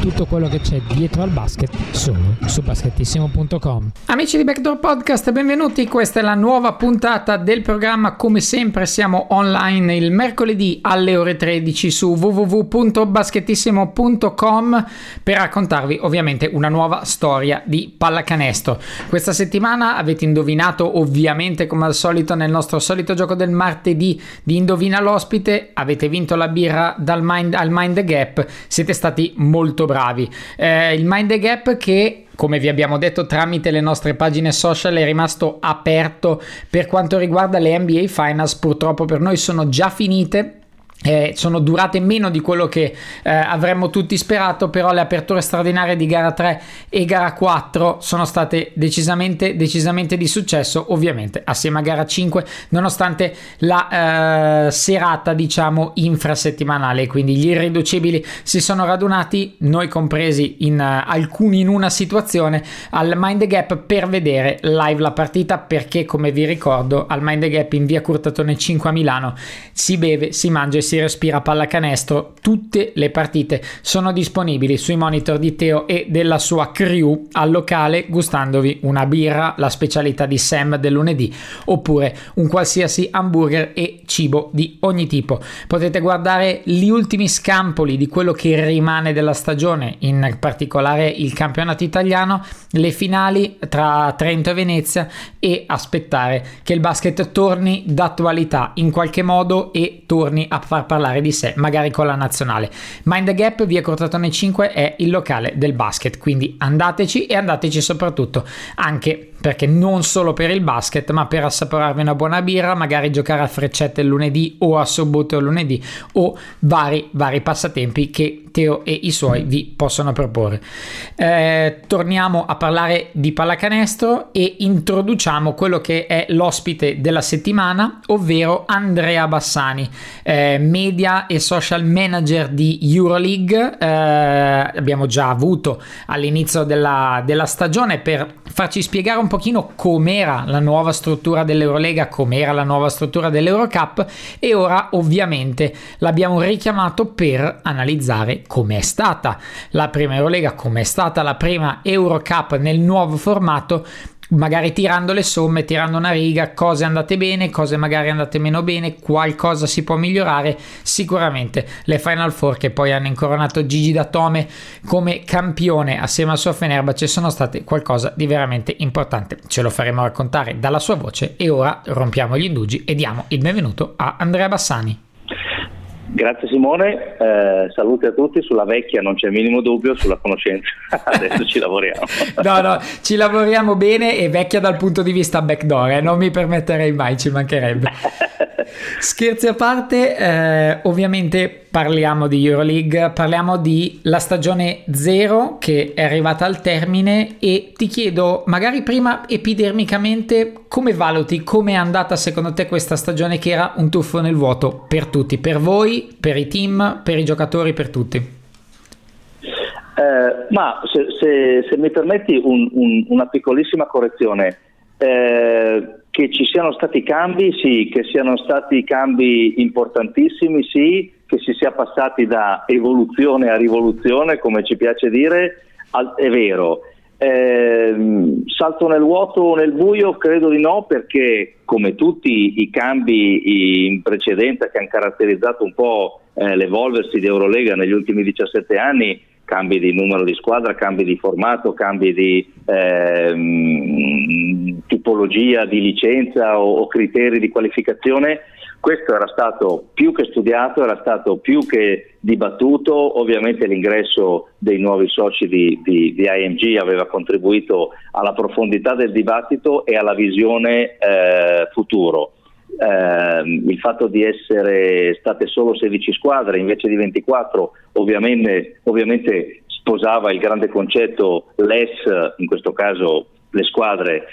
tutto quello che c'è dietro al basket solo su basketissimo.com. Amici di Backdoor Podcast, benvenuti, questa è la nuova puntata del programma. Come sempre siamo online il mercoledì alle ore 13 su www.basketissimo.com per raccontarvi ovviamente una nuova storia di pallacanestro. Questa settimana avete indovinato ovviamente, come al solito, nel nostro solito gioco del martedì di Indovina l'ospite, avete vinto la birra al Mind the Gap. Siete stati molto bravi. Il Mind the Gap, che come vi abbiamo detto tramite le nostre pagine social, è rimasto aperto per quanto riguarda le NBA Finals, purtroppo per noi sono già finite. Sono durate meno di quello che avremmo tutti sperato, però le aperture straordinarie di gara 3 e gara 4 sono state decisamente di successo, ovviamente assieme a gara 5, nonostante la serata diciamo infrasettimanale, quindi gli irriducibili si sono radunati, noi compresi, alcuni in una situazione al Mind the Gap per vedere live la partita, perché come vi ricordo al Mind the Gap in via Curtatone 5 a Milano si beve, si mangia e si respira pallacanestro. Tutte le partite sono disponibili sui monitor di Teo e della sua crew al locale, gustandovi una birra, la specialità di Sam del lunedì, oppure un qualsiasi hamburger e cibo di ogni tipo. Potete guardare gli ultimi scampoli di quello che rimane della stagione, in particolare il campionato italiano, le finali tra Trento e Venezia, e aspettare che il basket torni d'attualità in qualche modo e torni a far parlare di sé, magari con la nazionale. Mind the Gap, via Cortatone 5, è il locale del basket, quindi andateci, e andateci soprattutto anche perché non solo per il basket, ma per assaporarvi una buona birra, magari giocare a freccette il lunedì o a sobote o lunedì, o vari passatempi che Teo e i suoi vi possono proporre. Torniamo a parlare di pallacanestro e introduciamo quello che è l'ospite della settimana, ovvero Andrea Bassani, media e social manager di EuroLeague. Abbiamo già avuto all'inizio della stagione per farci spiegare un pochino com'era la nuova struttura dell'Eurolega, com'era la nuova struttura dell'Eurocup, e ora ovviamente l'abbiamo richiamato per analizzare com'è stata la prima Eurolega, com'è stata la prima Eurocup nel nuovo formato, magari tirando le somme, tirando una riga, cose andate bene, cose magari andate meno bene, qualcosa si può migliorare. Sicuramente le Final Four, che poi hanno incoronato Gigi Datome come campione assieme al suo Fenerbahce, sono state qualcosa di veramente importante. Ce lo faremo raccontare dalla sua voce, e ora rompiamo gli indugi e diamo il benvenuto a Andrea Bassani. Grazie Simone, saluti a tutti. Sulla vecchia non c'è il minimo dubbio, sulla conoscenza adesso ci lavoriamo. No, ci lavoriamo bene, e vecchia dal punto di vista backdoor, non mi permetterei mai, ci mancherebbe. Scherzi a parte, ovviamente parliamo di EuroLeague, parliamo di la stagione 0 che è arrivata al termine, e ti chiedo magari prima epidermicamente come valuti, come è andata secondo te questa stagione, che era un tuffo nel vuoto per tutti, per voi, per i team, per i giocatori, per tutti. Ma se mi permetti una piccolissima correzione, che ci siano stati cambi, sì, che siano stati cambi importantissimi, sì, che si sia passati da evoluzione a rivoluzione, come ci piace dire, è vero. Salto nel vuoto, nel buio, credo di no, perché come tutti i cambi in precedenza che hanno caratterizzato un po' l'evolversi di Eurolega negli ultimi 17 anni, cambi di numero di squadra, cambi di formato, cambi di tipologia di licenza o criteri di qualificazione, questo era stato più che studiato, era stato più che dibattuto. Ovviamente l'ingresso dei nuovi soci di IMG aveva contribuito alla profondità del dibattito e alla visione futuro. Il fatto di essere state solo 16 squadre invece di 24 ovviamente sposava il grande concetto less, in questo caso le squadre,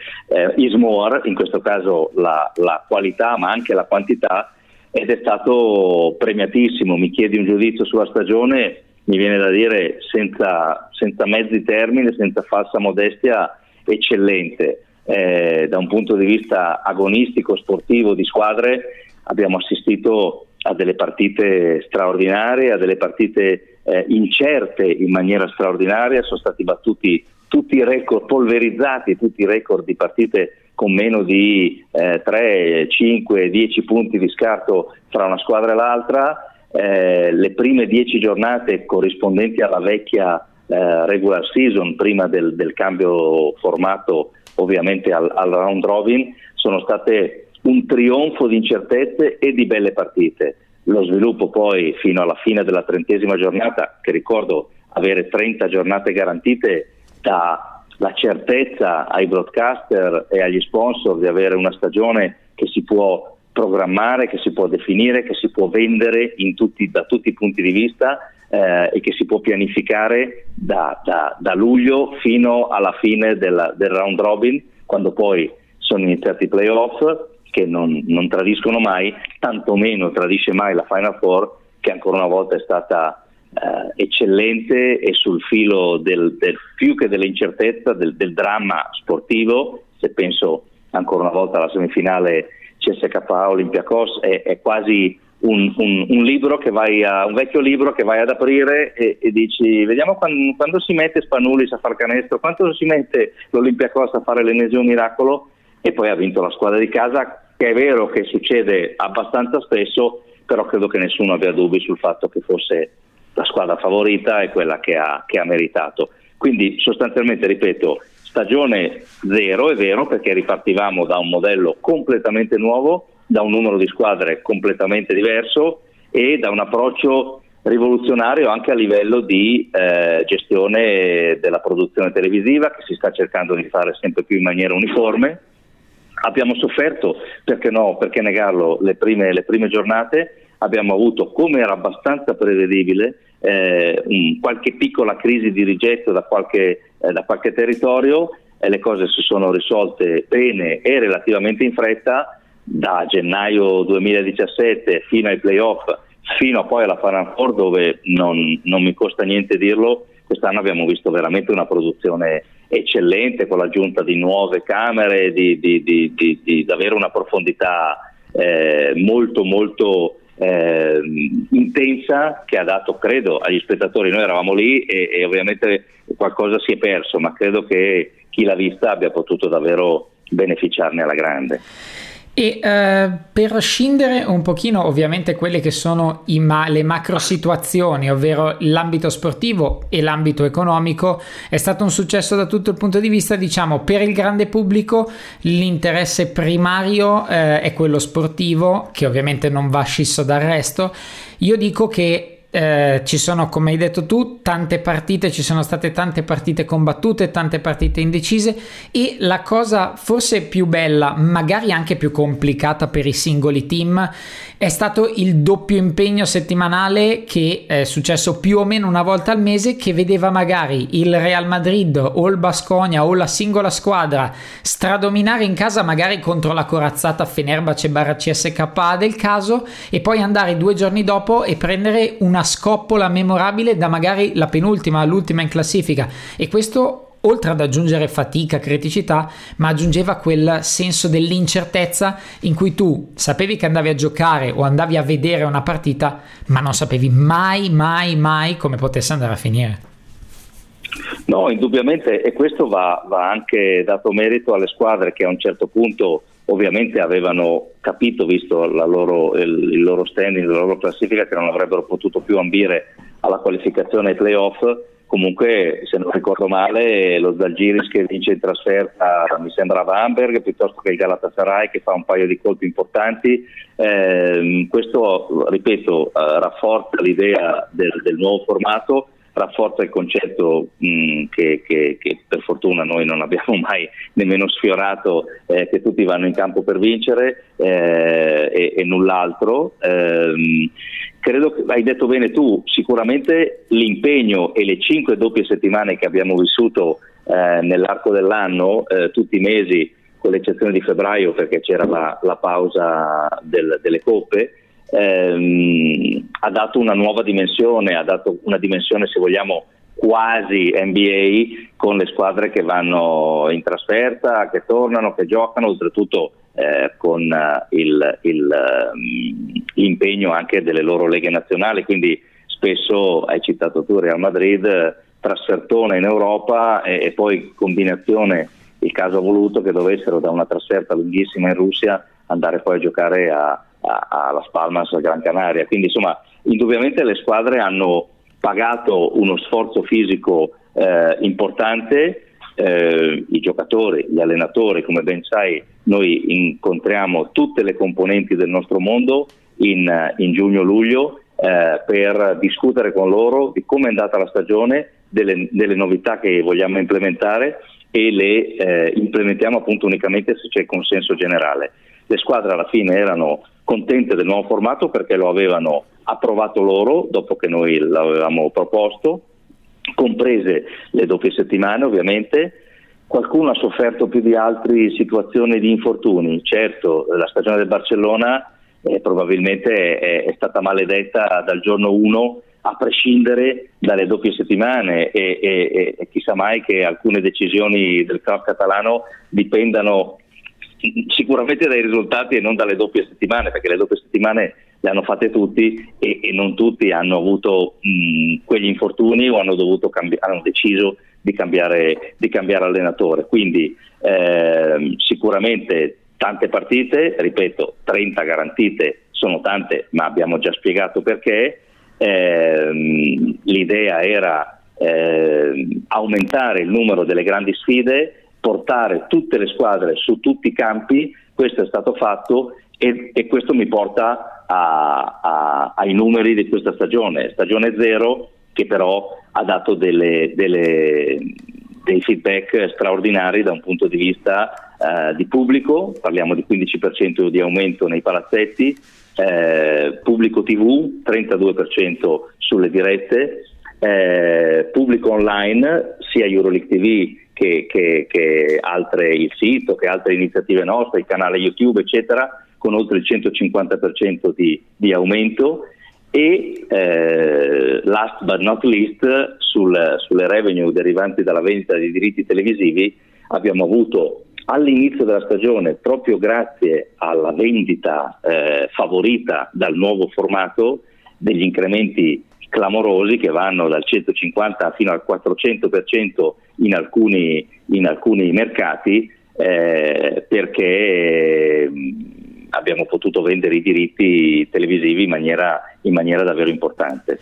is more, in questo caso la qualità ma anche la quantità, ed è stato premiatissimo. Mi chiedi un giudizio sulla stagione, mi viene da dire senza mezzi termini, senza falsa modestia, eccellente. Da un punto di vista agonistico, sportivo, di squadre, abbiamo assistito a delle partite straordinarie, a delle partite incerte in maniera straordinaria. Sono stati battuti tutti i record, polverizzati tutti i record di partite con meno di 3, 5, 10 punti di scarto tra una squadra e l'altra. Le prime 10 giornate corrispondenti alla vecchia regular season, prima del cambio formato ovviamente al round robin, sono state un trionfo di incertezze e di belle partite. Lo sviluppo poi fino alla fine della 30ª giornata, che ricordo avere 30 giornate garantite, dà la certezza ai broadcaster e agli sponsor di avere una stagione che si può programmare, che si può definire, che si può vendere da tutti i punti di vista, e che si può pianificare da luglio fino alla fine del round robin, quando poi sono iniziati i playoff, che non tradiscono mai, tantomeno tradisce mai la Final Four, che ancora una volta è stata eccellente e sul filo del più che dell'incertezza, del dramma sportivo. Se penso ancora una volta alla semifinale CSKA Olympiacos, è quasi un libro che vai un vecchio libro che vai ad aprire e dici: vediamo quando si mette Spanulis a far canestro, quando si mette l'Olympiacos a fare l'ennesimo miracolo. E poi ha vinto la squadra di casa, che è vero che succede abbastanza spesso, però credo che nessuno abbia dubbi sul fatto che fosse la squadra favorita e quella che ha meritato. Quindi sostanzialmente, ripeto, stagione zero, è vero, perché ripartivamo da un modello completamente nuovo, da un numero di squadre completamente diverso e da un approccio rivoluzionario anche a livello di gestione della produzione televisiva, che si sta cercando di fare sempre più in maniera uniforme. Abbiamo sofferto, perché no, perché negarlo, le prime giornate. Abbiamo avuto, come era abbastanza prevedibile, qualche piccola crisi di rigetto da qualche territorio, e le cose si sono risolte bene e relativamente in fretta. Da gennaio 2017 fino ai playoff, fino poi alla Final Four, dove non mi costa niente dirlo, quest'anno abbiamo visto veramente una produzione eccellente, con l'aggiunta di nuove camere, di avere una profondità molto molto intensa, che ha dato, credo, agli spettatori. Noi eravamo lì e ovviamente qualcosa si è perso, ma credo che chi l'ha vista abbia potuto davvero beneficiarne alla grande. E per scindere un pochino ovviamente quelle che sono le macro situazioni, ovvero l'ambito sportivo e l'ambito economico, è stato un successo da tutto il punto di vista. Diciamo, per il grande pubblico l'interesse primario è quello sportivo, che ovviamente non va scisso dal resto. Io dico che ci sono, come hai detto tu, tante partite, ci sono state tante partite combattute, tante partite indecise, e la cosa forse più bella, magari anche più complicata per i singoli team, è stato il doppio impegno settimanale, che è successo più o meno una volta al mese, che vedeva magari il Real Madrid o il Baskonia o la singola squadra stradominare in casa, magari contro la corazzata Fenerbahce/CSKA del caso, e poi andare 2 giorni dopo e prendere una scoppola memorabile da magari la penultima all'ultima in classifica. E questo, oltre ad aggiungere fatica, criticità, ma aggiungeva quel senso dell'incertezza in cui tu sapevi che andavi a giocare o andavi a vedere una partita, ma non sapevi mai come potesse andare a finire. No, indubbiamente, e questo va anche dato merito alle squadre, che a un certo punto ovviamente avevano capito, visto il loro standing, la loro classifica, che non avrebbero potuto più ambire alla qualificazione ai playoff. Comunque, se non ricordo male, lo Zalgiris che vince in trasferta, mi sembra, a Bamberg, piuttosto che il Galatasaray che fa un paio di colpi importanti. Questo, ripeto, rafforza l'idea del nuovo formato, rafforza il concetto che per fortuna noi non abbiamo mai nemmeno sfiorato, che tutti vanno in campo per vincere e null'altro. Credo che hai detto bene tu, sicuramente l'impegno e le 5 doppie settimane che abbiamo vissuto nell'arco dell'anno, tutti i mesi, con l'eccezione di febbraio, perché c'era la pausa delle coppe, ha dato una nuova dimensione, ha dato una dimensione, se vogliamo, quasi NBA con le squadre che vanno in trasferta, che tornano, che giocano, oltretutto con l'impegno anche delle loro leghe nazionali. Quindi spesso, hai citato tu Real Madrid, trasfertone in Europa e poi combinazione, il caso ha voluto che dovessero da una trasferta lunghissima in Russia andare poi a giocare a Las Palmas, a Gran Canaria. Quindi insomma, indubbiamente le squadre hanno pagato uno sforzo fisico importante, i giocatori, gli allenatori, come ben sai noi incontriamo tutte le componenti del nostro mondo in giugno-luglio per discutere con loro di come è andata la stagione, delle novità che vogliamo implementare, e le implementiamo appunto unicamente se c'è consenso generale. Le squadre alla fine erano contente del nuovo formato perché lo avevano approvato loro dopo che noi l'avevamo proposto, comprese le doppie settimane ovviamente. Qualcuno ha sofferto più di altri situazioni di infortuni. Certo, la stagione del Barcellona probabilmente è stata maledetta dal giorno 1, a prescindere dalle doppie settimane, e chissà mai che alcune decisioni del club catalano dipendano sicuramente dai risultati e non dalle doppie settimane, perché le doppie settimane le hanno fatte tutti e non tutti hanno avuto quegli infortuni o hanno deciso di cambiare allenatore. Quindi sicuramente tante partite, ripeto, 30 garantite sono tante, ma abbiamo già spiegato perché. L'idea era aumentare il numero delle grandi sfide, portare tutte le squadre su tutti i campi. Questo è stato fatto e questo mi porta ai numeri di questa stagione zero, che però ha dato dei feedback straordinari da un punto di vista di pubblico. Parliamo di 15% di aumento nei palazzetti, pubblico TV 32% sulle dirette, pubblico online sia EuroLeague TV che altre, il sito, che altre iniziative nostre, il canale YouTube eccetera, con oltre il 150% di aumento. E last but not least, sulle revenue derivanti dalla vendita dei diritti televisivi, abbiamo avuto all'inizio della stagione, proprio grazie alla vendita favorita dal nuovo formato, degli incrementi clamorosi che vanno dal 150 fino al 400% in alcuni mercati, perché abbiamo potuto vendere i diritti televisivi in maniera davvero importante.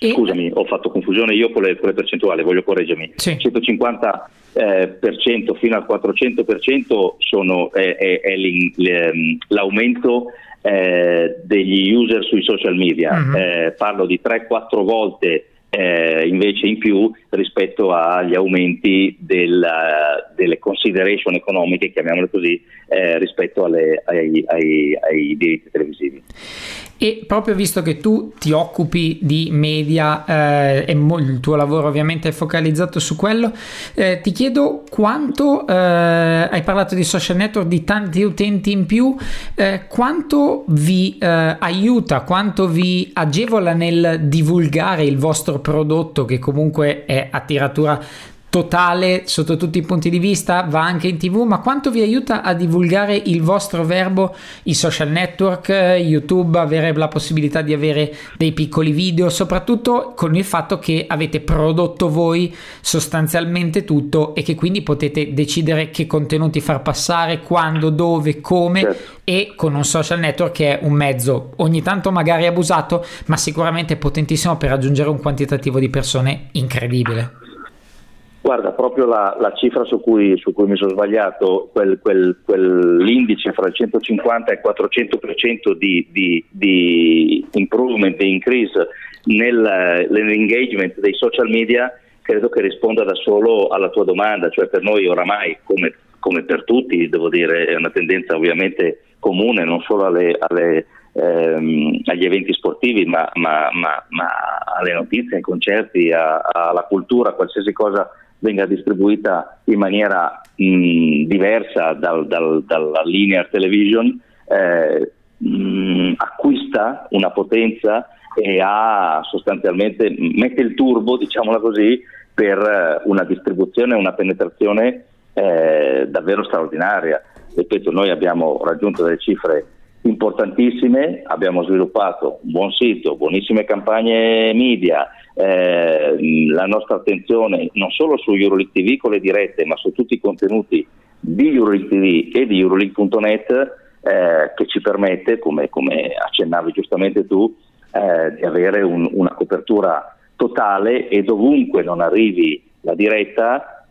Scusami, ho fatto confusione io con le percentuali, voglio correggermi. Sì. 150% fino al 400% è l'aumento degli user sui social media. Uh-huh. Parlo di 3-4 volte invece in più rispetto agli aumenti delle consideration economiche, chiamiamole così, rispetto ai diritti televisivi. E proprio visto che tu ti occupi di media e il tuo lavoro ovviamente è focalizzato su quello, ti chiedo quanto, hai parlato di social network, di tanti utenti in più, quanto vi aiuta, quanto vi agevola nel divulgare il vostro prodotto, che comunque è a tiratura totale sotto tutti i punti di vista, va anche in TV, ma quanto vi aiuta a divulgare il vostro verbo i social network, YouTube, avere la possibilità di avere dei piccoli video, soprattutto con il fatto che avete prodotto voi sostanzialmente tutto e che quindi potete decidere che contenuti far passare, quando, dove, come. Certo. E con un social network che è un mezzo ogni tanto magari abusato, ma sicuramente potentissimo per raggiungere un quantitativo di persone incredibile. Guarda, proprio la cifra su cui mi sono sbagliato, quell'indice fra il 150 e il 400% di improvement, di increase nell'engagement dei social media, credo che risponda da solo alla tua domanda. Cioè, per noi oramai, come per tutti, devo dire, è una tendenza ovviamente comune, non solo agli eventi sportivi, ma alle notizie, ai concerti, alla cultura, qualsiasi cosa venga distribuita in maniera diversa dalla linear television, acquista una potenza e ha sostanzialmente mette il turbo, diciamola così, per una distribuzione e una penetrazione davvero straordinaria. Ripeto, noi abbiamo raggiunto delle cifre importantissime, abbiamo sviluppato un buon sito, buonissime campagne media, la nostra attenzione non solo su EuroLeague TV con le dirette, ma su tutti i contenuti di EuroLeague TV e di EuroLeague.net, che ci permette, come accennavi giustamente tu, di avere una copertura totale, e dovunque non arrivi la diretta,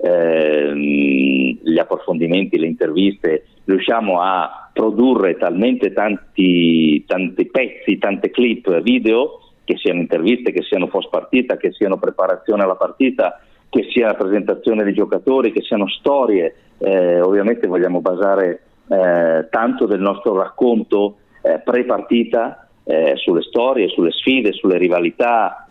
gli approfondimenti, le interviste, riusciamo a produrre talmente tanti pezzi, tante clip video, che siano interviste, che siano post partita, che siano preparazione alla partita, che sia presentazione dei giocatori, che siano storie. Ovviamente vogliamo basare tanto del nostro racconto pre-partita sulle storie, sulle sfide, sulle rivalità,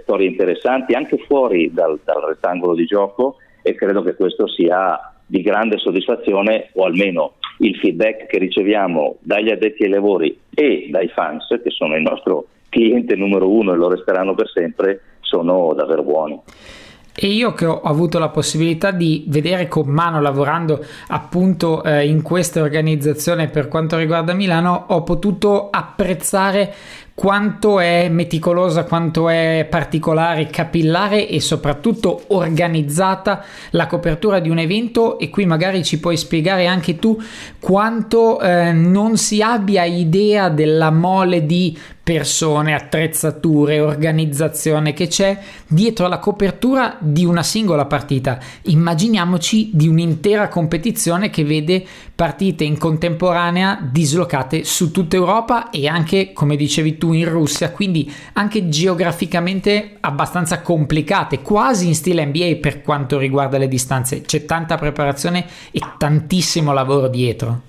storie interessanti anche fuori dal rettangolo di gioco, e credo che questo sia di grande soddisfazione, o almeno il feedback che riceviamo dagli addetti ai lavori e dai fans, che sono il nostro cliente numero uno e lo resteranno per sempre, sono davvero buoni. E io, che ho avuto la possibilità di vedere con mano, lavorando appunto in questa organizzazione per quanto riguarda Milano, ho potuto apprezzare quanto è meticolosa, quanto è particolare, capillare e soprattutto organizzata la copertura di un evento. E qui magari ci puoi spiegare anche tu quanto non si abbia idea della mole di persone, attrezzature, organizzazione che c'è dietro alla copertura di una singola partita. Immaginiamoci di un'intera competizione che vede partite in contemporanea dislocate su tutta Europa e anche, come dicevi tu, in Russia, quindi anche geograficamente abbastanza complicate, quasi in stile NBA per quanto riguarda le distanze. C'è tanta preparazione e tantissimo lavoro dietro.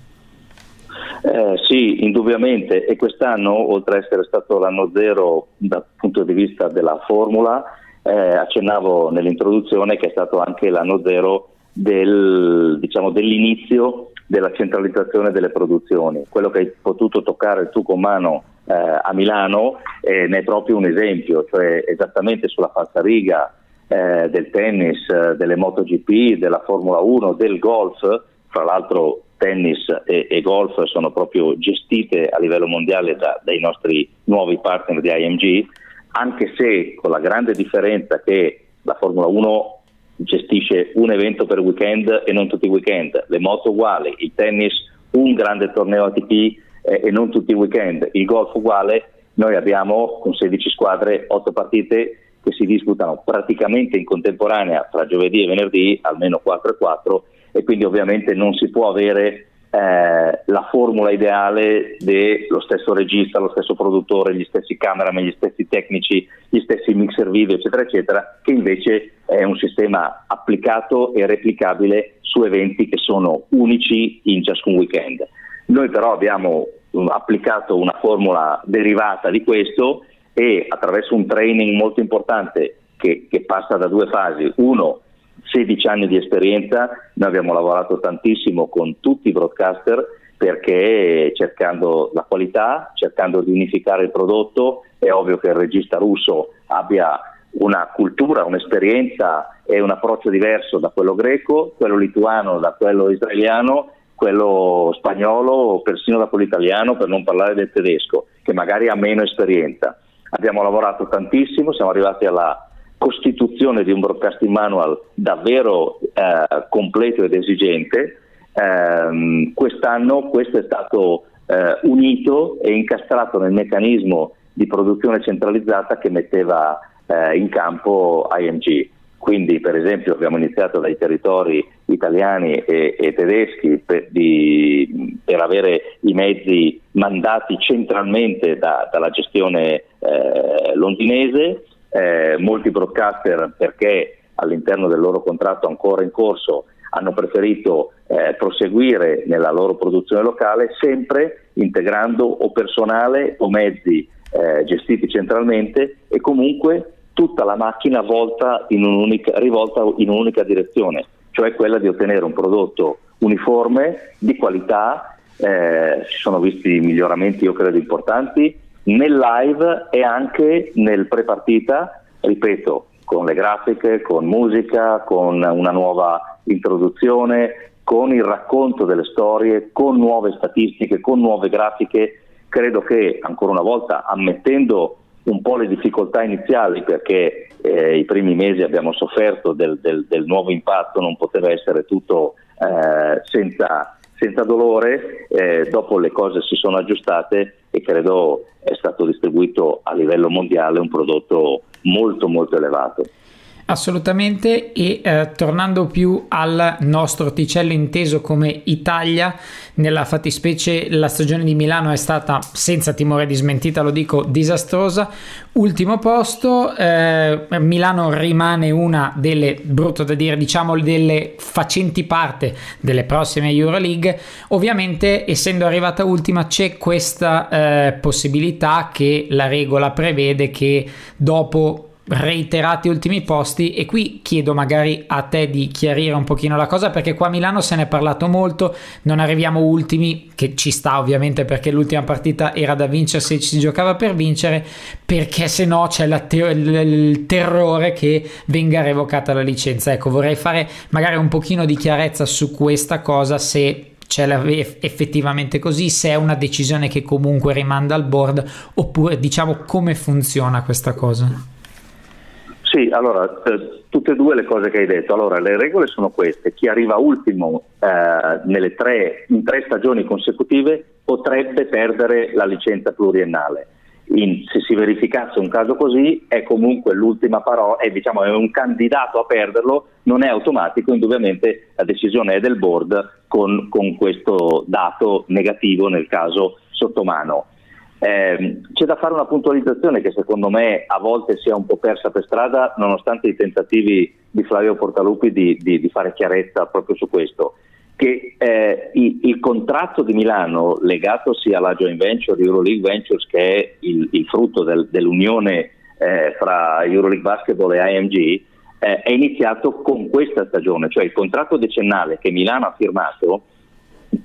Sì, indubbiamente, e quest'anno, oltre a essere stato l'anno zero dal punto di vista della formula, accennavo nell'introduzione che è stato anche l'anno zero dell'inizio della centralizzazione delle produzioni. Quello che hai potuto toccare tu con mano a Milano ne è proprio un esempio, cioè esattamente sulla falsariga del tennis, delle MotoGP, della Formula 1, del golf. Fra l'altro tennis e golf sono proprio gestite a livello mondiale dai nostri nuovi partner di IMG, anche se con la grande differenza che la Formula 1 gestisce un evento per weekend e non tutti i weekend, le moto uguali, il tennis un grande torneo ATP e non tutti i weekend, il golf uguale. Noi abbiamo con 16 squadre 8 partite che si disputano praticamente in contemporanea tra giovedì e venerdì, almeno 4 e 4, e quindi ovviamente non si può avere la formula ideale dello stesso regista, lo stesso produttore, gli stessi cameraman, gli stessi tecnici, gli stessi mixer video, eccetera eccetera, che invece è un sistema applicato e replicabile su eventi che sono unici in ciascun weekend. Noi però abbiamo applicato una formula derivata di questo, e attraverso un training molto importante che passa da due fasi. Uno, 16 anni di esperienza, noi abbiamo lavorato tantissimo con tutti i broadcaster, perché cercando la qualità, cercando di unificare il prodotto. È ovvio che il regista russo abbia una cultura, un'esperienza e un approccio diverso da quello greco, quello lituano da quello israeliano, quello spagnolo, persino da quello italiano, per non parlare del tedesco, che magari ha meno esperienza. Abbiamo lavorato tantissimo, siamo arrivati alla costituzione di un broadcasting manual davvero completo ed esigente. Quest'anno questo è stato unito e incastrato nel meccanismo di produzione centralizzata che metteva in campo IMG. Quindi, per esempio, abbiamo iniziato dai territori italiani e tedeschi per avere i mezzi mandati centralmente dalla gestione londinese. Molti broadcaster, perché all'interno del loro contratto ancora in corso, hanno preferito proseguire nella loro produzione locale, sempre integrando o personale o mezzi gestiti centralmente, e comunque tutta la macchina rivolta in un'unica direzione, cioè quella di ottenere un prodotto uniforme, di qualità. Si sono visti miglioramenti, io credo, importanti. nel live e anche nel pre-partita, ripeto, con le grafiche, con musica, con una nuova introduzione, con il racconto delle storie, con nuove statistiche, con nuove grafiche. Credo che, ancora una volta, ammettendo un po' le difficoltà iniziali, perché i primi mesi abbiamo sofferto del nuovo impatto, non poteva essere tutto senza dolore, dopo le cose si sono aggiustate e credo è stato distribuito a livello mondiale un prodotto molto molto elevato. Assolutamente. E tornando più al nostro orticello inteso come Italia, nella fattispecie la stagione di Milano è stata, senza timore di smentita lo dico, disastrosa. Ultimo posto, Milano rimane una delle, brutto da dire, diciamo delle facenti parte delle prossime EuroLeague. Ovviamente, essendo arrivata ultima, c'è questa possibilità che la regola prevede che dopo reiterati ultimi posti, e qui chiedo magari a te di chiarire un pochino la cosa, perché qua a Milano se ne è parlato molto, non arriviamo ultimi, che ci sta ovviamente perché l'ultima partita era da vincere se ci si giocava per vincere, perché se no c'è il terrore che venga revocata la licenza. Ecco, vorrei fare magari un pochino di chiarezza su questa cosa, se c'è effettivamente così, se è una decisione che comunque rimanda al board, oppure diciamo come funziona questa cosa. Sì, allora, tutte e due le cose che hai detto. Allora, le regole sono queste: chi arriva ultimo in tre stagioni consecutive potrebbe perdere la licenza pluriennale. Se si verificasse un caso così, è comunque l'ultima parola, è, diciamo, è un candidato a perderlo, non è automatico, indubbiamente la decisione è del board con questo dato negativo nel caso sotto mano. C'è da fare una puntualizzazione che secondo me a volte sia un po' persa per strada, nonostante i tentativi di Flavio Portaluppi di fare chiarezza proprio su questo, che il contratto di Milano, legato sia alla joint venture EuroLeague Ventures, che è il frutto dell'unione fra EuroLeague Basketball e IMG, è iniziato con questa stagione, cioè il contratto decennale che Milano ha firmato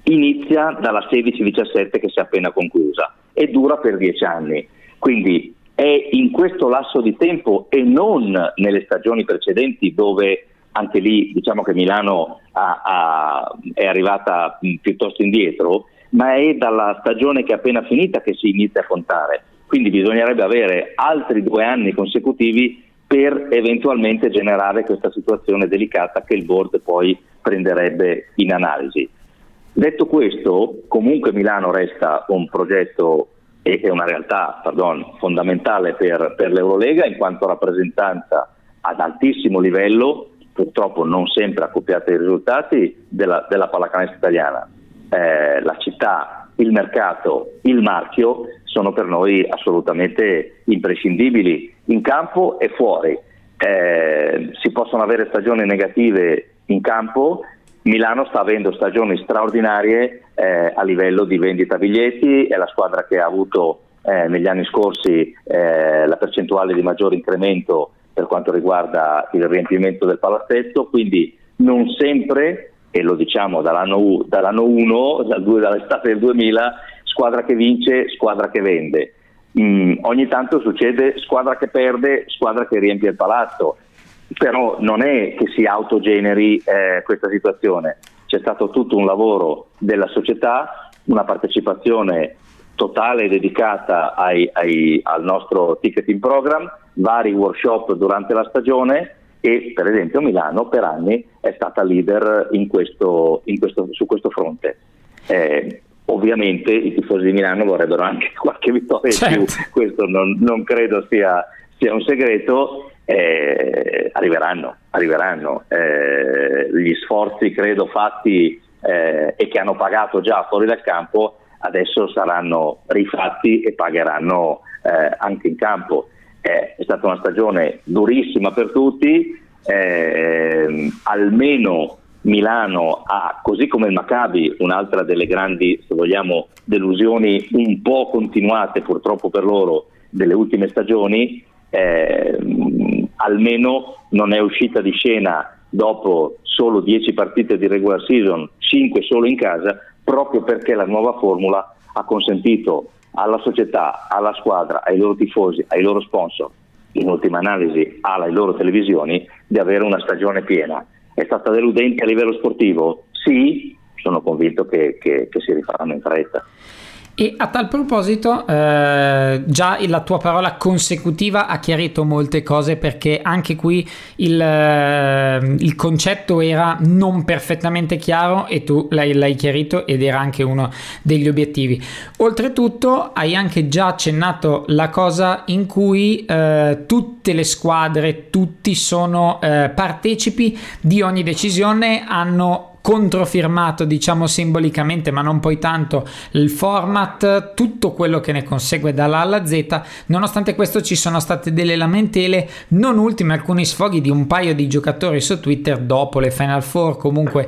inizia dalla 16-17 che si è appena conclusa e dura per 10 anni, quindi è in questo lasso di tempo e non nelle stagioni precedenti, dove anche lì diciamo che Milano è arrivata piuttosto indietro, ma è dalla stagione che è appena finita che si inizia a contare, quindi bisognerebbe avere altri 2 anni consecutivi per eventualmente generare questa situazione delicata che il board poi prenderebbe in analisi. Detto questo, comunque Milano resta un progetto e una realtà fondamentale per l'Eurolega, in quanto rappresentanza ad altissimo livello, purtroppo non sempre accoppiata ai risultati, della pallacanestro italiana. La città, il mercato, il marchio sono per noi assolutamente imprescindibili in campo e fuori. Si possono avere stagioni negative in campo. Milano sta avendo stagioni straordinarie a livello di vendita biglietti, è la squadra che ha avuto negli anni scorsi la percentuale di maggior incremento per quanto riguarda il riempimento del palazzetto, quindi non sempre, e lo diciamo dall'anno 1, dall'estate del 2000, squadra che vince, squadra che vende. Ogni tanto succede squadra che perde, squadra che riempie il palazzo. Però non è che si autogeneri questa situazione, c'è stato tutto un lavoro della società, una partecipazione totale dedicata al nostro ticketing program, vari workshop durante la stagione, e per esempio Milano per anni è stata leader su questo fronte. Ovviamente i tifosi di Milano vorrebbero anche qualche vittoria in più, questo non credo sia un segreto. Arriveranno. Gli sforzi credo fatti e che hanno pagato già fuori dal campo adesso saranno rifatti e pagheranno anche in campo. È stata una stagione durissima per tutti, almeno Milano ha, così come il Maccabi, un'altra delle grandi, se vogliamo, delusioni un po' continuate purtroppo per loro delle ultime stagioni, almeno non è uscita di scena dopo solo 10 partite di regular season, 5 solo in casa, proprio perché la nuova formula ha consentito alla società, alla squadra, ai loro tifosi, ai loro sponsor, in ultima analisi alle loro televisioni, di avere una stagione piena. È stata deludente a livello sportivo? Sì, sono convinto che si rifaranno in fretta. E a tal proposito, già la tua parola consecutiva ha chiarito molte cose, perché anche qui il concetto era non perfettamente chiaro e tu l'hai chiarito, ed era anche uno degli obiettivi. Oltretutto hai anche già accennato la cosa in cui tutte le squadre, tutti sono partecipi di ogni decisione, hanno controfirmato, diciamo simbolicamente ma non poi tanto, il format, tutto quello che ne consegue dalla A alla Z. Nonostante questo ci sono state delle lamentele, non ultime alcuni sfoghi di un paio di giocatori su Twitter dopo le Final Four, comunque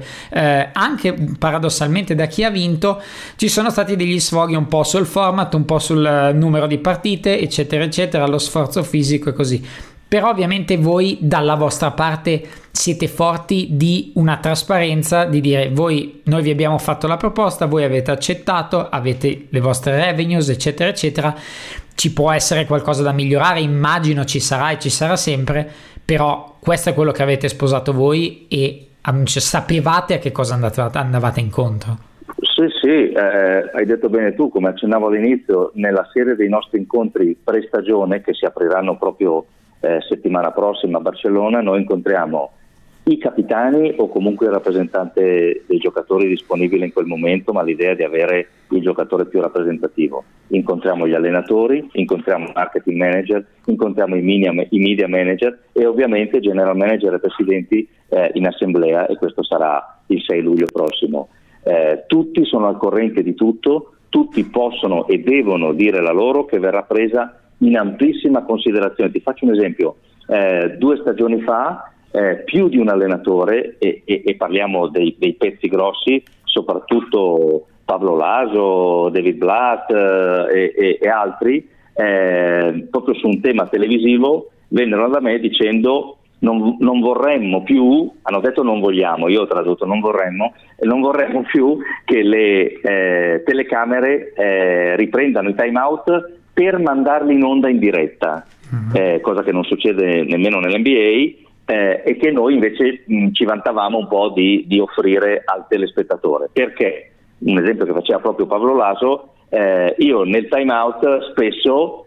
anche paradossalmente da chi ha vinto. Ci sono stati degli sfoghi un po' sul format, un po' sul numero di partite, eccetera eccetera, lo sforzo fisico e così. Però ovviamente voi dalla vostra parte siete forti di una trasparenza, di dire noi vi abbiamo fatto la proposta, voi avete accettato, avete le vostre revenues eccetera eccetera. Ci può essere qualcosa da migliorare, immagino ci sarà e ci sarà sempre, però questo è quello che avete sposato voi e sapevate a che cosa andavate incontro. Sì, hai detto bene tu, come accennavo all'inizio, nella serie dei nostri incontri pre-stagione che si apriranno proprio settimana prossima a Barcellona, noi incontriamo i capitani o comunque il rappresentante dei giocatori disponibile in quel momento, ma l'idea di avere il giocatore più rappresentativo. Incontriamo gli allenatori, incontriamo il marketing manager, incontriamo i media manager e ovviamente general manager e presidenti in assemblea, e questo sarà il 6 luglio prossimo. Tutti sono al corrente di tutto, tutti possono e devono dire la loro, che verrà presa in amplissima considerazione. Ti faccio un esempio: 2 stagioni fa più di un allenatore, e parliamo dei pezzi grossi, soprattutto Pablo Laso, David Blatt e altri, proprio su un tema televisivo vennero da me dicendo non vorremmo più, hanno detto non vogliamo, io ho tradotto non vorremmo più che le telecamere riprendano il time out per mandarli in onda in diretta, cosa che non succede nemmeno nell'NBA, e che noi invece ci vantavamo un po' di offrire al telespettatore. Perché? Un esempio che faceva proprio Pablo Laso: io nel time out spesso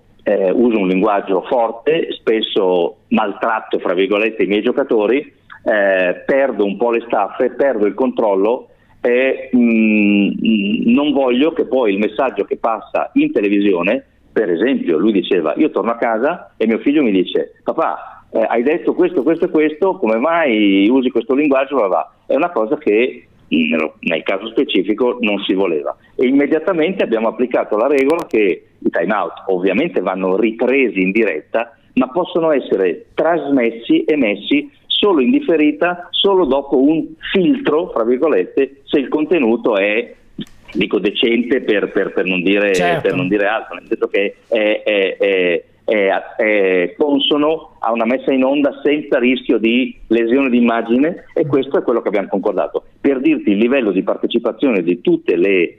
uso un linguaggio forte, spesso maltratto fra virgolette i miei giocatori, perdo un po' le staffe, perdo il controllo, e non voglio che poi il messaggio che passa in televisione, per esempio, lui diceva: io torno a casa e mio figlio mi dice papà, hai detto questo, questo e questo, come mai usi questo linguaggio? È una cosa che nel caso specifico non si voleva, e immediatamente abbiamo applicato la regola che i time out ovviamente vanno ripresi in diretta, ma possono essere trasmessi e messi solo in differita, solo dopo un filtro, fra virgolette, se il contenuto è, dico, decente per non dire, certo, per non dire altro, nel senso che è consono a una messa in onda senza rischio di lesione d'immagine, e questo è quello che abbiamo concordato. Per dirti il livello di partecipazione di tutte le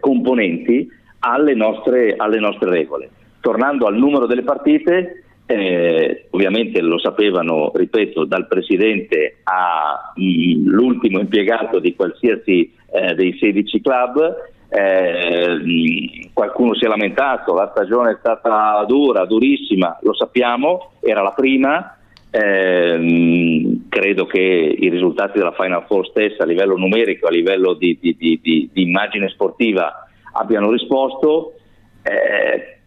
componenti alle nostre regole. Tornando al numero delle partite, ovviamente lo sapevano, ripeto, dal presidente all'ultimo impiegato di qualsiasi dei 16 club. Qualcuno si è lamentato, la stagione è stata dura, durissima, lo sappiamo, era la prima. Credo che i risultati della Final Four stessa, a livello numerico, a livello di immagine sportiva, abbiano risposto.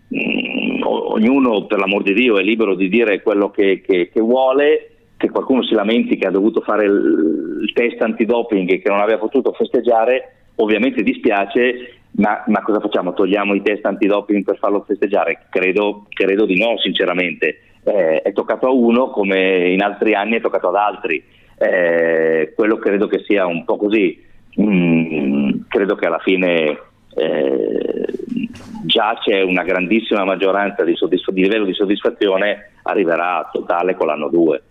Ognuno, per l'amor di Dio, è libero di dire quello che vuole. Che qualcuno si lamenti che ha dovuto fare il test antidoping e che non aveva potuto festeggiare, ovviamente dispiace, ma cosa facciamo? Togliamo i test antidoping per farlo festeggiare? Credo di no, sinceramente. È toccato a uno, come in altri anni è toccato ad altri. Quello credo che sia un po' così. Credo che alla fine già c'è una grandissima maggioranza di livello di soddisfazione, arriverà a totale con l'anno 2.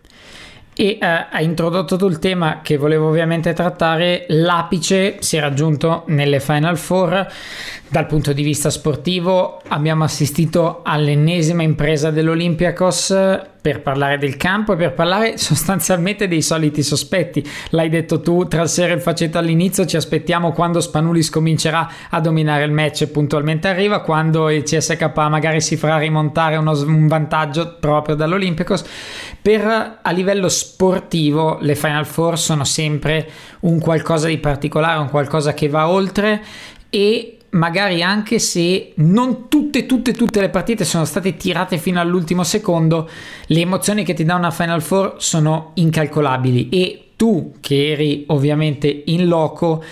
E ha introdotto tu il tema che volevo ovviamente trattare. L'apice si è raggiunto nelle Final Four. Dal punto di vista sportivo abbiamo assistito all'ennesima impresa dell'Olympiacos per parlare del campo e per parlare sostanzialmente dei soliti sospetti. L'hai detto tu, tra il serio e il faceto all'inizio, ci aspettiamo quando Spanulis comincerà a dominare il match, puntualmente arriva, quando il CSKA magari si farà rimontare un vantaggio proprio dall'Olympiacos. A livello sportivo le Final Four sono sempre un qualcosa di particolare, un qualcosa che va oltre, e magari anche se non tutte le partite sono state tirate fino all'ultimo secondo, le emozioni che ti dà una Final Four sono incalcolabili. E tu che eri ovviamente in loco,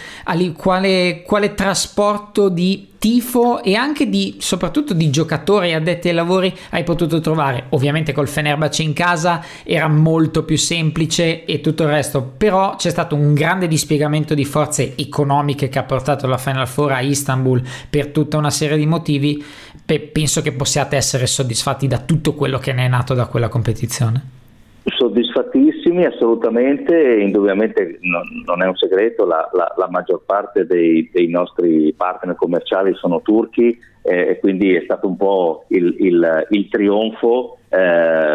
quale trasporto di tifo e anche soprattutto di giocatori addetti ai lavori hai potuto trovare? Ovviamente col Fenerbahce in casa era molto più semplice e tutto il resto, però c'è stato un grande dispiegamento di forze economiche che ha portato la Final Four a Istanbul per tutta una serie di motivi. Penso che possiate essere soddisfatti da tutto quello che ne è nato da quella competizione. Soddisfattissimi, assolutamente. Indubbiamente non è un segreto, la maggior parte dei nostri partner commerciali sono turchi, e quindi è stato un po' il trionfo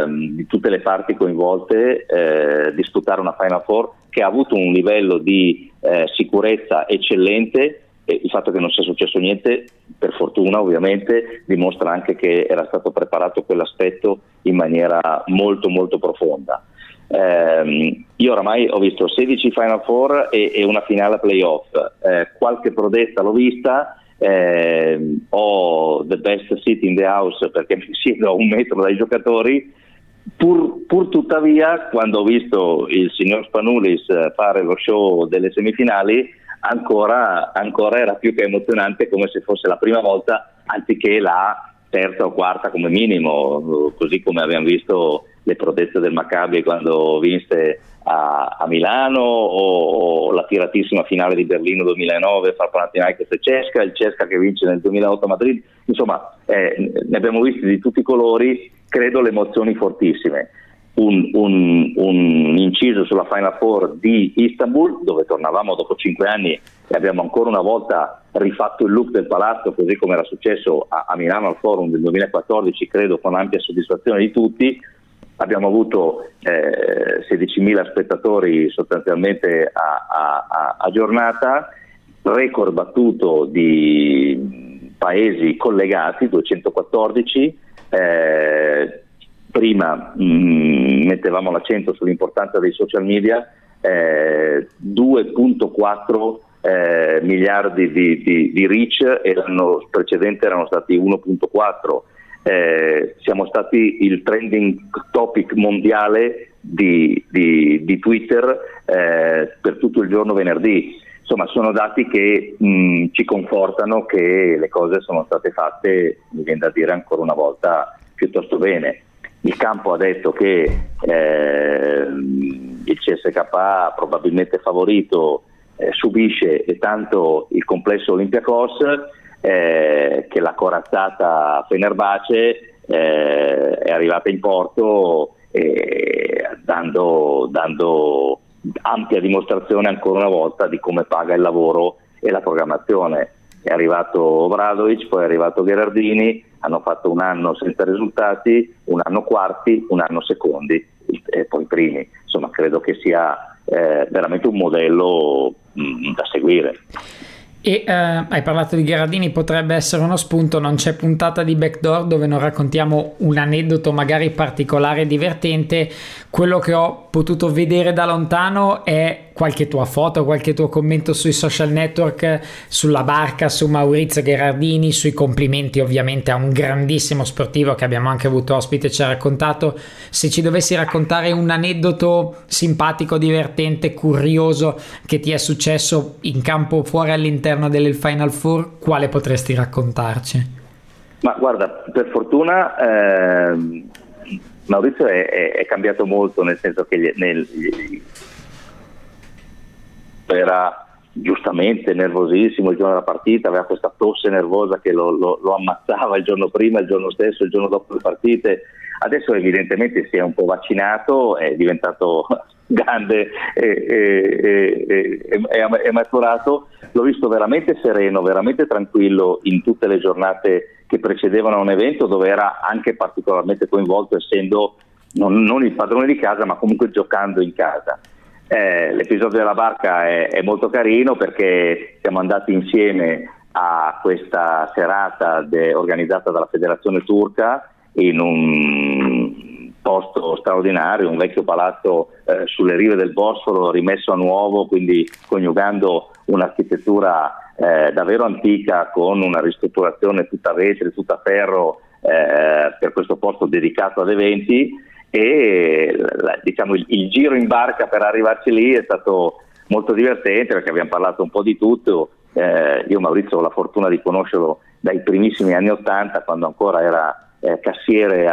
di tutte le parti coinvolte disputare una Final Four che ha avuto un livello di sicurezza eccellente. E il fatto che non sia successo niente, per fortuna ovviamente, dimostra anche che era stato preparato quell'aspetto in maniera molto molto profonda. Io oramai ho visto 16 Final Four e una finale playoff, qualche prodezza l'ho vista, ho the best seat in the house perché mi siedo a un metro dai giocatori. Pur tuttavia, quando ho visto il signor Spanulis fare lo show delle semifinali, ancora era più che emozionante, come se fosse la prima volta anziché la terza o quarta come minimo, così come abbiamo visto le proteste del Maccabi quando vinse a Milano, o la tiratissima finale di Berlino 2009 fra Panathinaikos e CSKA, il CSKA che vince nel 2008 a Madrid. Insomma, ne abbiamo visti di tutti i colori, credo le emozioni fortissime. Un inciso sulla Final Four di Istanbul, dove tornavamo dopo 5 anni e abbiamo ancora una volta rifatto il look del palazzo, così come era successo a Milano al Forum del 2014, credo con ampia soddisfazione di tutti. Abbiamo avuto 16.000 spettatori sostanzialmente a giornata, record battuto di paesi collegati, 214. Prima mettevamo l'accento sull'importanza dei social media, 2.4 miliardi di reach, e l'anno precedente erano stati 1.4. Siamo stati il trending topic mondiale di Twitter per tutto il giorno venerdì. Insomma, sono dati che ci confortano che le cose sono state fatte, mi viene da dire ancora una volta, piuttosto bene. Il campo ha detto che il CSKA, probabilmente favorito, subisce e tanto il complesso Olympiacos, che la corazzata Fenerbahce è arrivata in porto, dando ampia dimostrazione ancora una volta di come paga il lavoro e la programmazione. È arrivato Obradovic, poi è arrivato Gherardini, hanno fatto un anno senza risultati, un anno quarti, un anno secondi e poi primi. Insomma, credo che sia veramente un modello da seguire. E hai parlato di Gherardini, potrebbe essere uno spunto. Non c'è puntata di Backdoor dove non raccontiamo un aneddoto magari particolare e divertente. Quello che ho potuto vedere da lontano è qualche tua foto, qualche tuo commento sui social network, sulla barca, su Maurizio Gherardini, sui complimenti ovviamente a un grandissimo sportivo che abbiamo anche avuto ospite, ci ha raccontato. Se ci dovessi raccontare un aneddoto simpatico, divertente, curioso che ti è successo in campo, fuori, all'interno delle Final Four, quale potresti raccontarci? Ma guarda, per fortuna Maurizio è cambiato molto, nel senso che era giustamente nervosissimo il giorno della partita, aveva questa tosse nervosa che lo ammazzava il giorno prima, il giorno stesso, il giorno dopo le partite. Adesso evidentemente si è un po' vaccinato, è diventato grande e maturato. L'ho visto veramente sereno, veramente tranquillo in tutte le giornate che precedevano un evento dove era anche particolarmente coinvolto, essendo non il padrone di casa ma comunque giocando in casa. L'episodio della barca è molto carino perché siamo andati insieme a questa serata organizzata dalla federazione turca in un posto straordinario, un vecchio palazzo sulle rive del Bosforo rimesso a nuovo, quindi coniugando un'architettura davvero antica con una ristrutturazione tutta vetri, tutta ferro per questo posto dedicato ad eventi, e diciamo il giro in barca per arrivarci lì è stato molto divertente perché abbiamo parlato un po' di tutto. Io Maurizio ho la fortuna di conoscerlo dai primissimi anni '80, quando ancora era cassiere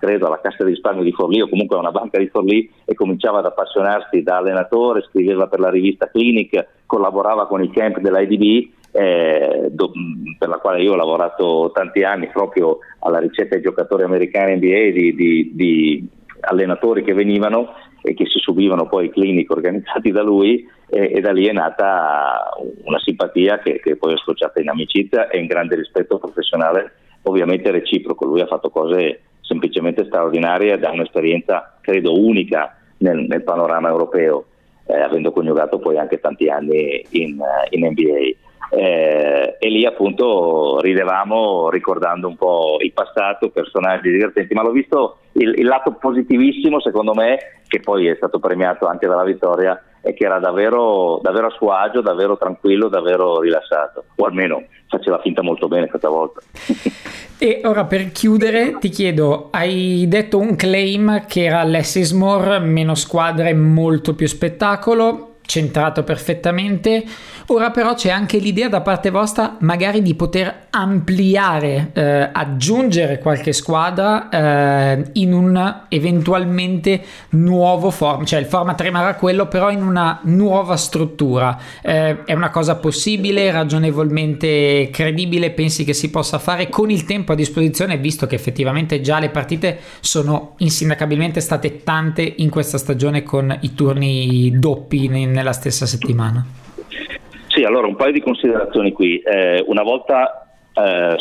credo alla Cassa di Risparmio di Forlì, o comunque a una banca di Forlì, e cominciava ad appassionarsi da allenatore, scriveva per la rivista Clinic, collaborava con il camp dell'IDB, per la quale io ho lavorato tanti anni proprio alla ricerca dei giocatori americani NBA, di allenatori che venivano e che si subivano poi i clinic organizzati da lui, e da lì è nata una simpatia che poi è sfociata in amicizia e in grande rispetto professionale, ovviamente reciproco. Lui ha fatto cose semplicemente straordinarie ed ha un'esperienza credo unica nel panorama europeo, avendo coniugato poi anche tanti anni in NBA. E lì appunto ridevamo ricordando un po' il passato, personaggi divertenti, ma l'ho visto il lato positivissimo secondo me, che poi è stato premiato anche dalla vittoria, e che era davvero a suo agio, davvero tranquillo, davvero rilassato, o almeno faceva finta molto bene questa volta. E ora per chiudere ti chiedo, hai detto un claim che era less is more, meno squadre molto più spettacolo, centrato perfettamente. Ora però c'è anche l'idea da parte vostra magari di poter ampliare, aggiungere qualche squadra in un eventualmente nuovo format, cioè il format rimarrà quello però in una nuova struttura. È una cosa possibile, ragionevolmente credibile, pensi che si possa fare con il tempo a disposizione, visto che effettivamente già le partite sono insindacabilmente state tante in questa stagione con i turni doppi nella stessa settimana? Sì, allora un paio di considerazioni qui. Una volta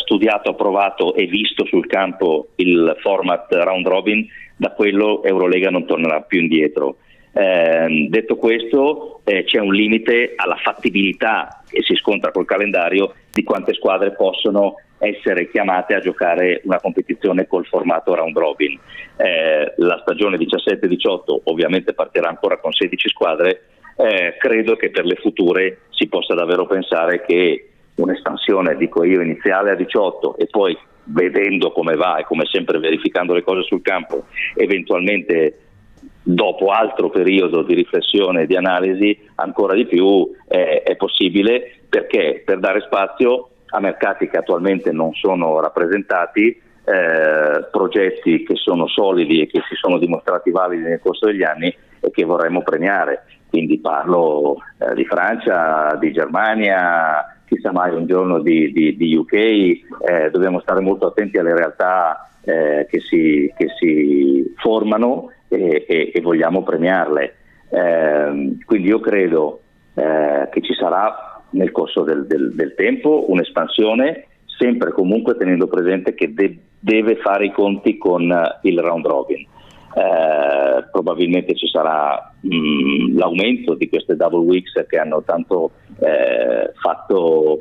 studiato, approvato e visto sul campo il format round robin, da quello Eurolega non tornerà più indietro. Detto questo, c'è un limite alla fattibilità che si scontra col calendario di quante squadre possono essere chiamate a giocare una competizione col formato round robin. La stagione 17-18 ovviamente partirà ancora con 16 squadre. Credo che per le future si possa davvero pensare che un'espansione, dico io, iniziale a 18 e poi vedendo come va e come sempre verificando le cose sul campo, eventualmente dopo altro periodo di riflessione e di analisi ancora di più è possibile, perché per dare spazio a mercati che attualmente non sono rappresentati, progetti che sono solidi e che si sono dimostrati validi nel corso degli anni e che vorremmo premiare. Quindi parlo di Francia, di Germania, chissà mai un giorno di UK. Dobbiamo stare molto attenti alle realtà che si formano e vogliamo premiarle. Quindi io credo che ci sarà nel corso del tempo un'espansione, sempre comunque tenendo presente che deve fare i conti con il round robin. Probabilmente ci sarà l'aumento di queste double weeks che hanno tanto fatto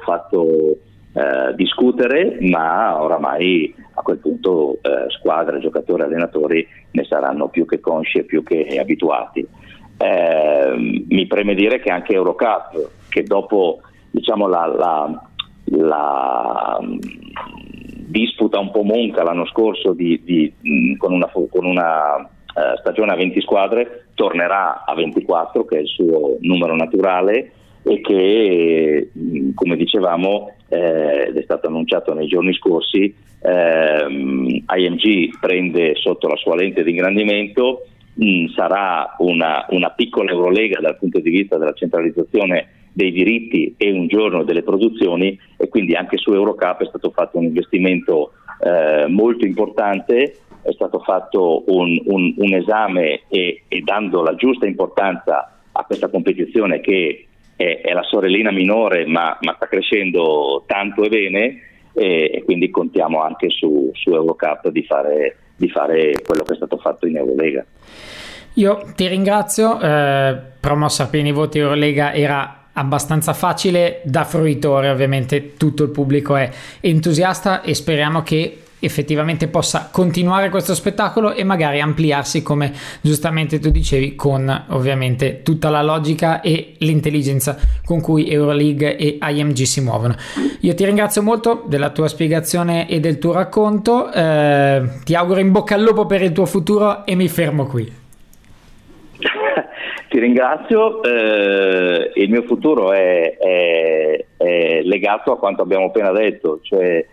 discutere, ma oramai a quel punto squadre, giocatori, allenatori ne saranno più che consci e più che abituati. Mi preme dire che anche Eurocup, che dopo diciamo la disputa un po' monca l'anno scorso con una stagione a 20 squadre, tornerà a 24, che è il suo numero naturale e che, come dicevamo, ed è stato annunciato nei giorni scorsi, IMG prende sotto la sua lente di ingrandimento. Sarà una piccola Eurolega dal punto di vista della centralizzazione dei diritti e un giorno delle produzioni, e quindi anche su Eurocup è stato fatto un investimento molto importante è stato fatto un esame e dando la giusta importanza a questa competizione che è la sorellina minore ma sta crescendo tanto e bene, e quindi contiamo anche su Eurocup di fare quello che è stato fatto in Eurolega. Io ti ringrazio, promossa per i voti Eurolega era abbastanza facile da fruitore, ovviamente tutto il pubblico è entusiasta e speriamo che effettivamente possa continuare questo spettacolo e magari ampliarsi, come giustamente tu dicevi, con ovviamente tutta la logica e l'intelligenza con cui Euroleague e IMG si muovono. Io ti ringrazio molto della tua spiegazione e del tuo racconto, ti auguro in bocca al lupo per il tuo futuro e mi fermo qui. Ti ringrazio, il mio futuro è legato a quanto abbiamo appena detto, cioè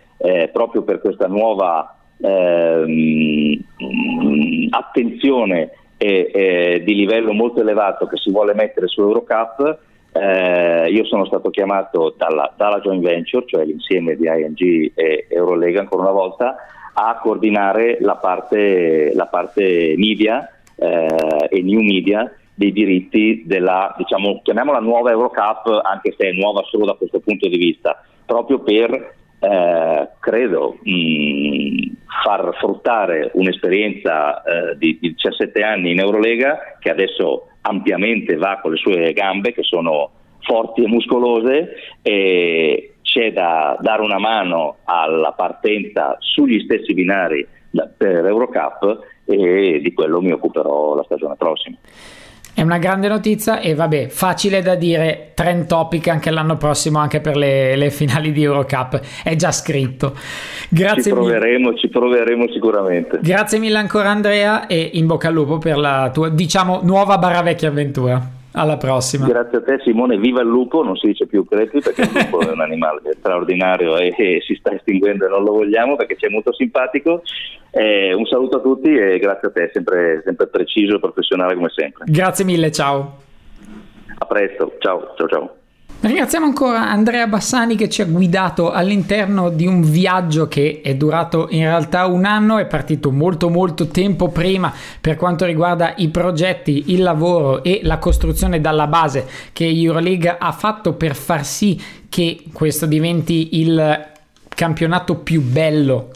proprio per questa nuova attenzione di livello molto elevato che si vuole mettere su Eurocup, io sono stato chiamato dalla joint venture, cioè l'insieme di IMG e Eurolega ancora una volta, a coordinare la parte media e new media dei diritti della, diciamo, chiamiamola nuova Eurocup, anche se è nuova solo da questo punto di vista, proprio per credo far fruttare un'esperienza di 17 anni in Eurolega, che adesso ampiamente va con le sue gambe che sono forti e muscolose, e c'è da dare una mano alla partenza sugli stessi binari per Eurocup, e di quello mi occuperò la stagione prossima. È una grande notizia e vabbè, facile da dire, trend topic anche l'anno prossimo, anche per le finali di Eurocup, è già scritto. Grazie mille. Ci proveremo sicuramente. Grazie mille ancora Andrea, e in bocca al lupo per la tua, diciamo, nuova / vecchia avventura. Alla prossima. Grazie a te Simone, viva il lupo, non si dice più crepi perché il lupo è un animale straordinario e si sta estinguendo e non lo vogliamo perché ci è molto simpatico. Un saluto a tutti e grazie a te, sempre preciso e professionale come sempre. Grazie mille, ciao. A presto, ciao. Ringraziamo ancora Andrea Bassani che ci ha guidato all'interno di un viaggio che è durato in realtà un anno, è partito molto tempo prima per quanto riguarda i progetti, il lavoro e la costruzione dalla base che Euroleague ha fatto per far sì che questo diventi il campionato più bello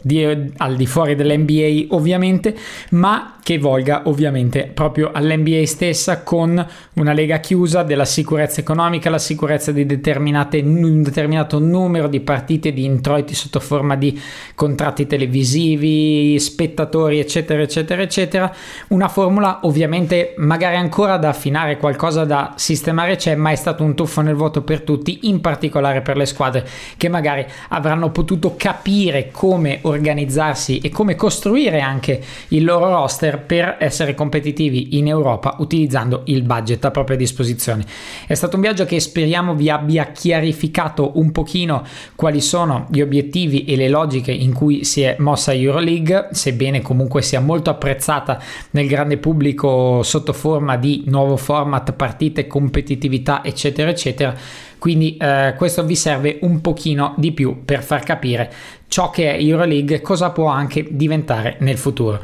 al di fuori dell'NBA ovviamente, ma che volga ovviamente proprio all'NBA stessa, con una lega chiusa, della sicurezza economica, la sicurezza di un determinato numero di partite, di introiti sotto forma di contratti televisivi, spettatori eccetera, una formula ovviamente magari ancora da affinare, qualcosa da sistemare c'è, ma è stato un tuffo nel vuoto per tutti, in particolare per le squadre che magari avranno potuto capire come organizzarsi e come costruire anche il loro roster per essere competitivi in Europa utilizzando il budget a propria disposizione. È stato un viaggio che speriamo vi abbia chiarificato un pochino quali sono gli obiettivi e le logiche in cui si è mossa Euroleague, sebbene comunque sia molto apprezzata nel grande pubblico sotto forma di nuovo format, partite, competitività eccetera. Quindi questo vi serve un pochino di più per far capire ciò che è Euroleague, cosa può anche diventare nel futuro.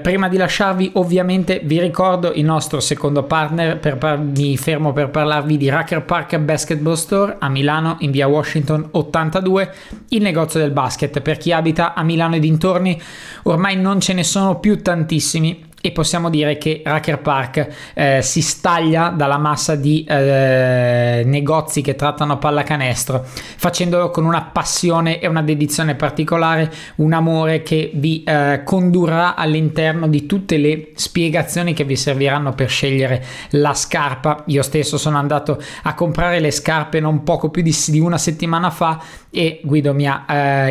Prima di lasciarvi ovviamente vi ricordo il nostro secondo partner, mi fermo per parlarvi di Rucker Park Basketball Store a Milano in via Washington 82, il negozio del basket per chi abita a Milano e dintorni. Ormai non ce ne sono più tantissimi e possiamo dire che Rucker Park si staglia dalla massa di negozi che trattano pallacanestro, facendolo con una passione e una dedizione particolare, un amore che vi condurrà all'interno di tutte le spiegazioni che vi serviranno per scegliere la scarpa. Io stesso sono andato a comprare le scarpe non poco più di una settimana fa e Guido mi ha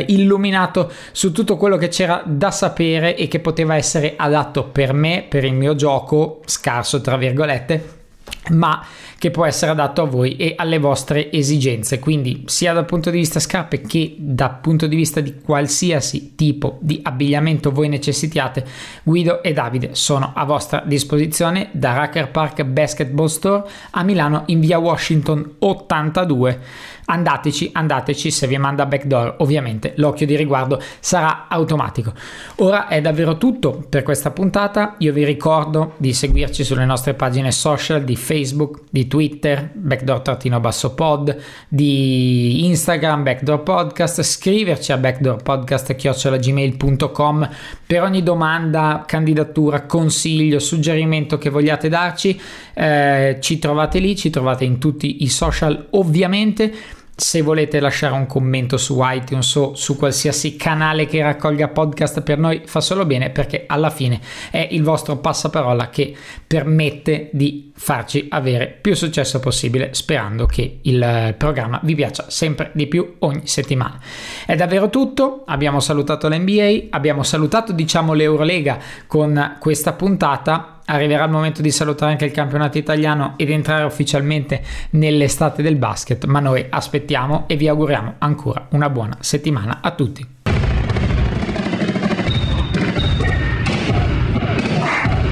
illuminato su tutto quello che c'era da sapere e che poteva essere adatto per me, per il mio gioco scarso tra virgolette, ma che può essere adatto a voi e alle vostre esigenze, quindi sia dal punto di vista scarpe che dal punto di vista di qualsiasi tipo di abbigliamento voi necessitiate, Guido e Davide sono a vostra disposizione, da Rucker Park Basketball Store a Milano in via Washington 82. Andateci, se vi manda Backdoor ovviamente l'occhio di riguardo sarà automatico. Ora è davvero tutto per questa puntata, io vi ricordo di seguirci sulle nostre pagine social di Facebook, di Twitter, Backdoor_pod, di Instagram, Backdoor Podcast, scriverci a backdoorpodcast@gmail.com per ogni domanda, candidatura, consiglio, suggerimento che vogliate darci, ci trovate lì, ci trovate in tutti i social ovviamente. Se volete lasciare un commento su iTunes o su qualsiasi canale che raccolga podcast, per noi fa solo bene, perché alla fine è il vostro passaparola che permette di farci avere più successo possibile, sperando che il programma vi piaccia sempre di più ogni settimana. È davvero tutto, abbiamo salutato l'NBA, abbiamo salutato l'Eurolega con questa puntata. Arriverà il momento di salutare anche il campionato italiano ed entrare ufficialmente nell'estate del basket, ma noi aspettiamo e vi auguriamo ancora una buona settimana a tutti.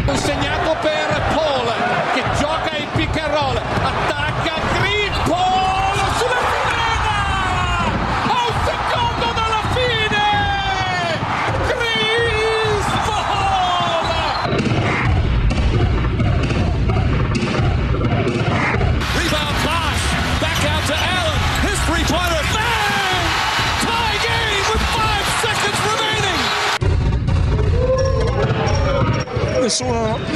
Consegnato per Paul che gioca il pick and roll, attacca Green, Paul sulla strada! A un secondo dalla fine! Chris Paul!